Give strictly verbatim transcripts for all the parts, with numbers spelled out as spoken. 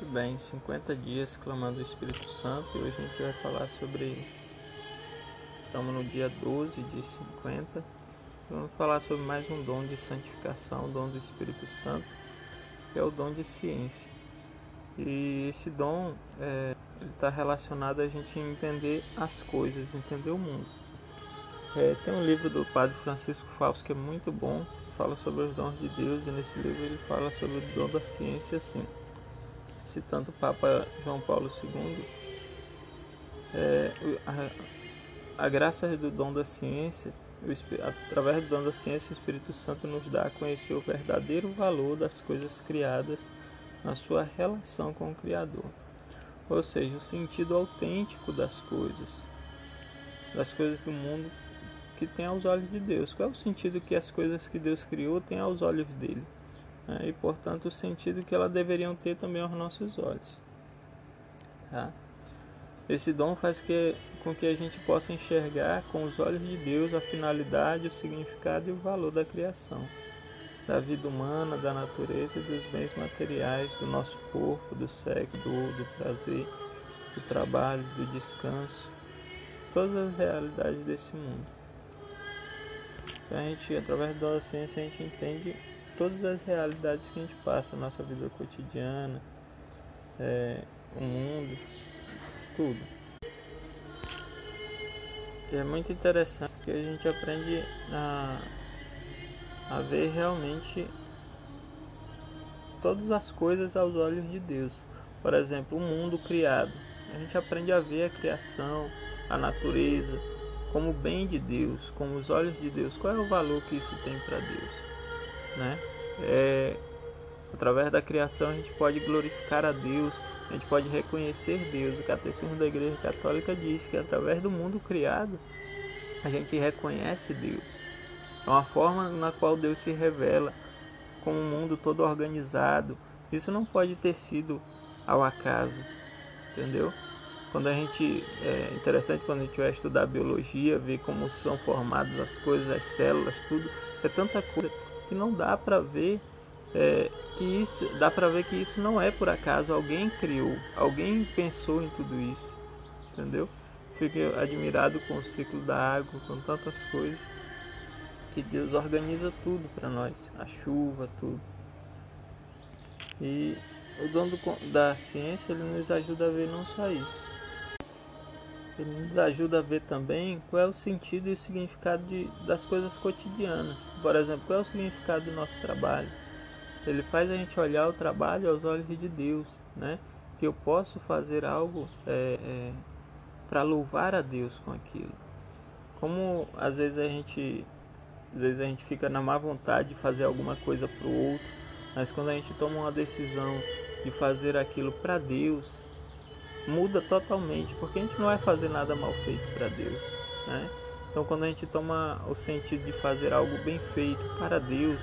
Muito bem, cinquenta dias clamando o Espírito Santo, e hoje a gente vai falar sobre... Estamos no dia doze de cinquenta, vamos falar sobre mais um dom de santificação, o dom do Espírito Santo, que é o dom de ciência. E esse dom é, está relacionado a gente entender as coisas, entender o mundo. É, tem um livro do Padre Francisco Fausto que é muito bom, fala sobre os dons de Deus, e nesse livro ele fala sobre o dom da ciência, sim. Citando o Papa João Paulo segundo, é, a, a graça do dom da ciência, o, através do dom da ciência, o Espírito Santo nos dá a conhecer o verdadeiro valor das coisas criadas na sua relação com o Criador, ou seja, o sentido autêntico das coisas, das coisas do mundo que tem aos olhos de Deus. Qual é o sentido que as coisas que Deus criou têm aos olhos dele? Né? E, portanto, o sentido que elas deveriam ter também aos nossos olhos. Tá? Esse dom faz que, com que a gente possa enxergar com os olhos de Deus a finalidade, o significado e o valor da criação, da vida humana, da natureza e dos bens materiais, do nosso corpo, do sexo, do, do prazer, do trabalho, do descanso, todas as realidades desse mundo. Então a gente, através da ciência, a gente entende todas as realidades que a gente passa, nossa vida cotidiana, é, o mundo, tudo. E é muito interessante que a gente aprende a... a ver realmente todas as coisas aos olhos de Deus. Por exemplo, o mundo criado. A gente aprende a ver a criação, a natureza, como bem de Deus, como os olhos de Deus. Qual é o valor que isso tem para Deus? Né? É, através da criação a gente pode glorificar a Deus, a gente pode reconhecer Deus. O Catecismo da Igreja Católica diz que através do mundo criado a gente reconhece Deus. É uma forma na qual Deus se revela com um mundo todo organizado. Isso não pode ter sido ao acaso, entendeu? Quando a gente, é interessante quando a gente vai estudar biologia, ver como são formadas as coisas, as células, tudo. É tanta coisa que não dá para ver é, que isso, dá para ver que isso não é por acaso. Alguém criou, alguém pensou em tudo isso, entendeu? Fico admirado com o ciclo da água, com tantas coisas. Que Deus organiza tudo para nós, a chuva, tudo. E o dom do, da ciência, ele nos ajuda a ver não só isso. Ele nos ajuda a ver também qual é o sentido e o significado de, das coisas cotidianas. Por exemplo, qual é o significado do nosso trabalho? Ele faz a gente olhar o trabalho aos olhos de Deus, né? Que eu posso fazer algo é, é, para louvar a Deus com aquilo. Como às vezes a gente... Às vezes a gente fica na má vontade de fazer alguma coisa para o outro, mas quando a gente toma uma decisão de fazer aquilo para Deus, muda totalmente, porque a gente não vai fazer nada mal feito para Deus, né? Então quando a gente toma o sentido de fazer algo bem feito para Deus,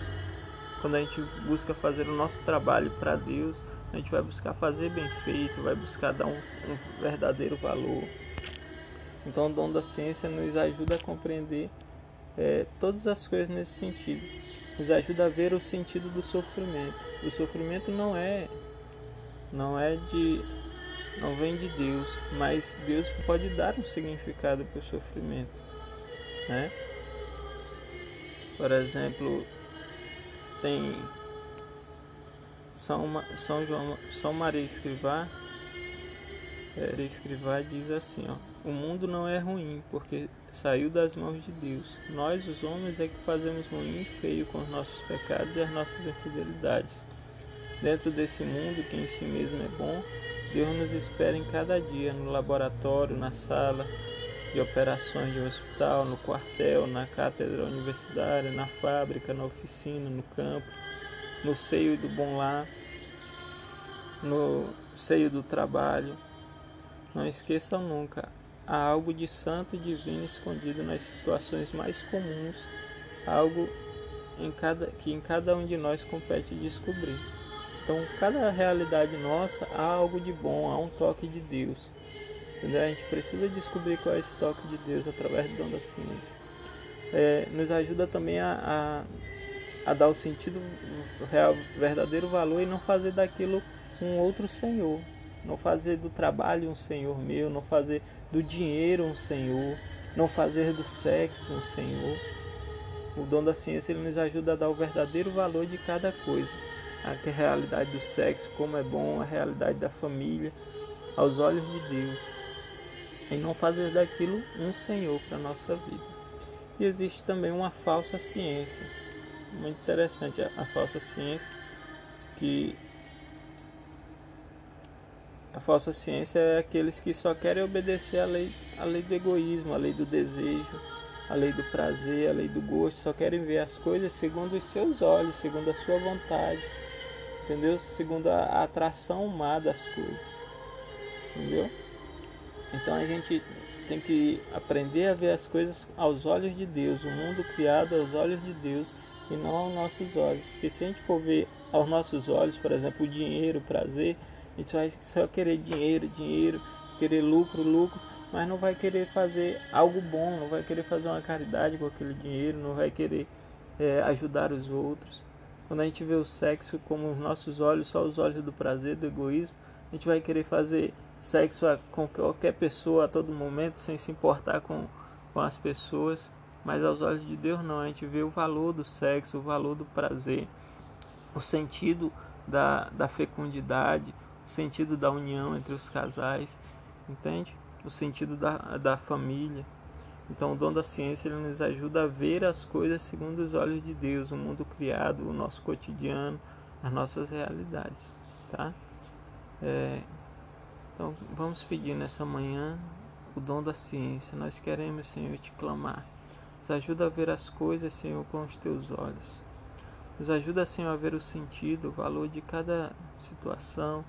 quando a gente busca fazer o nosso trabalho para Deus, a gente vai buscar fazer bem feito, vai buscar dar um, um verdadeiro valor. Então o dom da ciência nos ajuda a compreender É, todas as coisas nesse sentido, nos ajuda a ver o sentido do sofrimento. O sofrimento não é, não é de, não vem de Deus, mas Deus pode dar um significado para o sofrimento, né? Por exemplo, tem São, São João, São Maria Escrivá. Maria Escrivá diz assim, ó: o mundo não é ruim, porque saiu das mãos de Deus. Nós, os homens, é que fazemos ruim e feio com os nossos pecados e as nossas infidelidades. Dentro desse mundo, que em si mesmo é bom, Deus nos espera em cada dia, no laboratório, na sala de operações de um hospital, no quartel, na cátedra universitária, na fábrica, na oficina, no campo, no seio do bom lar, no seio do trabalho. Não esqueçam nunca, há algo de santo e divino escondido nas situações mais comuns, algo em cada, que em cada um de nós compete descobrir. Então, cada realidade nossa há algo de bom, há um toque de Deus. Entendeu? A gente precisa descobrir qual é esse toque de Deus através do dom da ciência. É, nos ajuda também a, a, a dar o sentido real, verdadeiro valor e não fazer daquilo um outro senhor, não fazer do trabalho um senhor meu, não fazer do dinheiro um senhor, não fazer do sexo um senhor. O dom da ciência ele nos ajuda a dar o verdadeiro valor de cada coisa, a realidade do sexo, como é bom, a realidade da família, aos olhos de Deus, e não fazer daquilo um senhor para a nossa vida. E existe também uma falsa ciência, muito interessante a, a falsa ciência, que a falsa ciência é aqueles que só querem obedecer à lei, à lei do egoísmo, à lei do desejo, à lei do prazer, à lei do gosto, só querem ver as coisas segundo os seus olhos, segundo a sua vontade, entendeu? Segundo a, a atração humana das coisas, entendeu? Então a gente tem que aprender a ver as coisas aos olhos de Deus, o mundo criado aos olhos de Deus e não aos nossos olhos. Porque se a gente for ver aos nossos olhos, por exemplo, o dinheiro, o prazer, a gente só vai só querer dinheiro, dinheiro, querer lucro, lucro, mas não vai querer fazer algo bom, não vai querer fazer uma caridade com aquele dinheiro, não vai querer é, ajudar os outros. Quando a gente vê o sexo como os nossos olhos, só os olhos do prazer, do egoísmo, a gente vai querer fazer sexo com qualquer pessoa a todo momento, sem se importar com, com as pessoas, mas aos olhos de Deus não, a gente vê o valor do sexo, o valor do prazer, o sentido da, da fecundidade, o sentido da união entre os casais, entende? O sentido da, da família. Então o dom da ciência ele nos ajuda a ver as coisas segundo os olhos de Deus, o mundo criado, o nosso cotidiano, as nossas realidades, tá? É... Então, vamos pedir nessa manhã o dom da ciência. Nós queremos, Senhor, te clamar. Nos ajuda a ver as coisas, Senhor, com os teus olhos. Nos ajuda, Senhor, a ver o sentido, o valor de cada situação,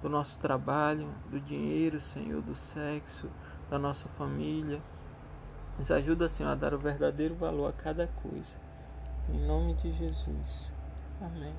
do nosso trabalho, do dinheiro, Senhor, do sexo, da nossa família. Nos ajuda, Senhor, a dar o verdadeiro valor a cada coisa. Em nome de Jesus. Amém.